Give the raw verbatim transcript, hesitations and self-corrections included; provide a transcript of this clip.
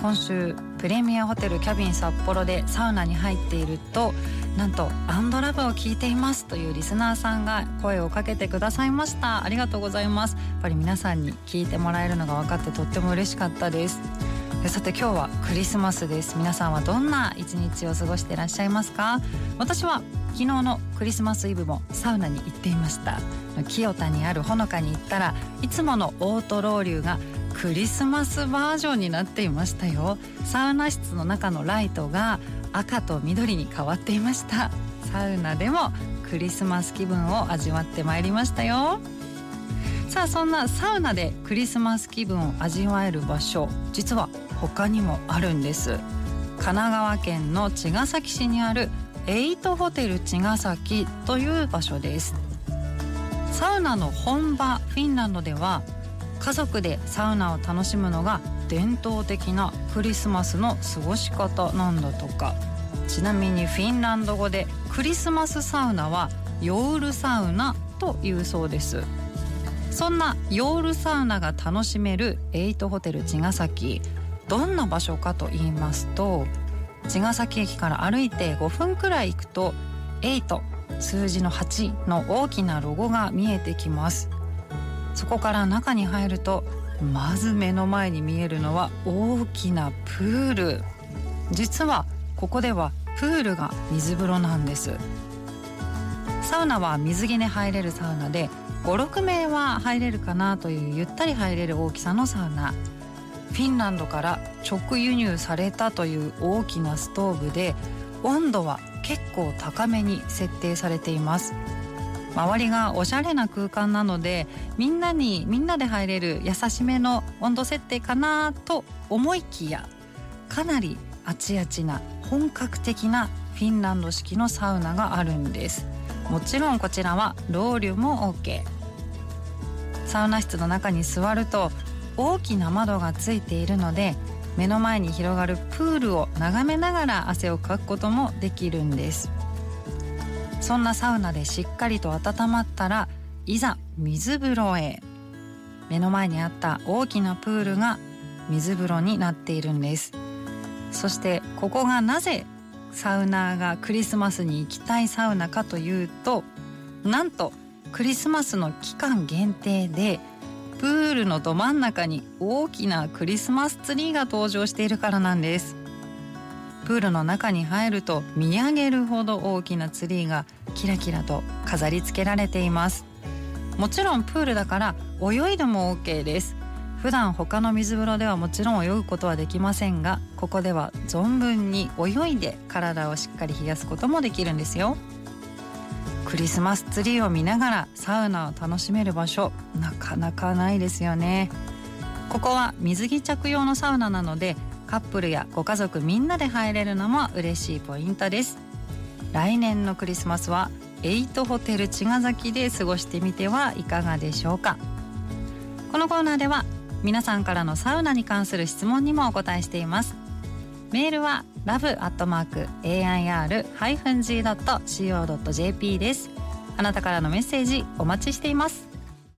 今週プレミアホテルキャビン札幌でサウナに入っていると、なんとアンドラブを聞いていますというリスナーさんが声をかけてくださいました。ありがとうございます。やっぱり皆さんに聞いてもらえるのが分かってとっても嬉しかったです。さて今日はクリスマスです。皆さんはどんな一日を過ごしていらっしゃいますか？私は昨日のクリスマスイブもサウナに行っていました。清田にあるほのかに行ったら、いつものオートロウリュがクリスマスバージョンになっていましたよ。サウナ室の中のライトが赤と緑に変わっていました。サウナでもクリスマス気分を味わってまいりましたよ。さあ、そんなサウナでクリスマス気分を味わえる場所、実は他にもあるんです。神奈川県の茅ヶ崎市にあるエイトホテル茅ヶ崎という場所です。サウナの本場フィンランドでは、家族でサウナを楽しむのが伝統的なクリスマスの過ごし方なんだとか。ちなみにフィンランド語でクリスマスサウナはヨールサウナというそうです。そんなヨールサウナが楽しめるエイトホテル茅ヶ崎、どんな場所かと言いますと、茅ヶ崎駅から歩いてごふんくらい行くとはち、数字のはちの大きなロゴが見えてきます。そこから中に入ると、まず目の前に見えるのは大きなプール。実はここではプールが水風呂なんです。サウナは水着で入れるサウナで、ご、ろく名は入れるかなというゆったり入れる大きさのサウナ。フィンランドから直輸入されたという大きなストーブで、温度は結構高めに設定されています。周りがおしゃれな空間なので、みんなにみんなで入れる優しめの温度設定かなと思いきや、かなりあちあちな本格的なフィンランド式のサウナがあるんです。もちろんこちらはロウリュも OK。 サウナ室の中に座ると大きな窓がついているので、目の前に広がるプールを眺めながら汗をかくこともできるんです。そんなサウナでしっかりと温まったら、いざ水風呂へ。目の前にあった大きなプールが水風呂になっているんです。そしてここがなぜサウナーがクリスマスに行きたいサウナかというと、なんとクリスマスの期間限定でプールのど真ん中に大きなクリスマスツリーが登場しているからなんです。プールの中に入ると見上げるほど大きなツリーがキラキラと飾り付けられています。もちろんプールだから泳いでも OK です。普段他の水風呂ではもちろん泳ぐことはできませんが、ここでは存分に泳いで体をしっかり冷やすこともできるんですよ。クリスマスツリーを見ながらサウナを楽しめる場所、なかなかないですよね。ここは水着着用のサウナなので、カップルやご家族みんなで入れるのも嬉しいポイントです。来年のクリスマスはエイトホテル茅ヶ崎で過ごしてみてはいかがでしょうか。このコーナーでは皆さんからのサウナに関する質問にもお答えしています。メールはラブアットマークエーアイアールハイフンジードットシーオードットジェーピー です。あなたからのメッセージお待ちしています。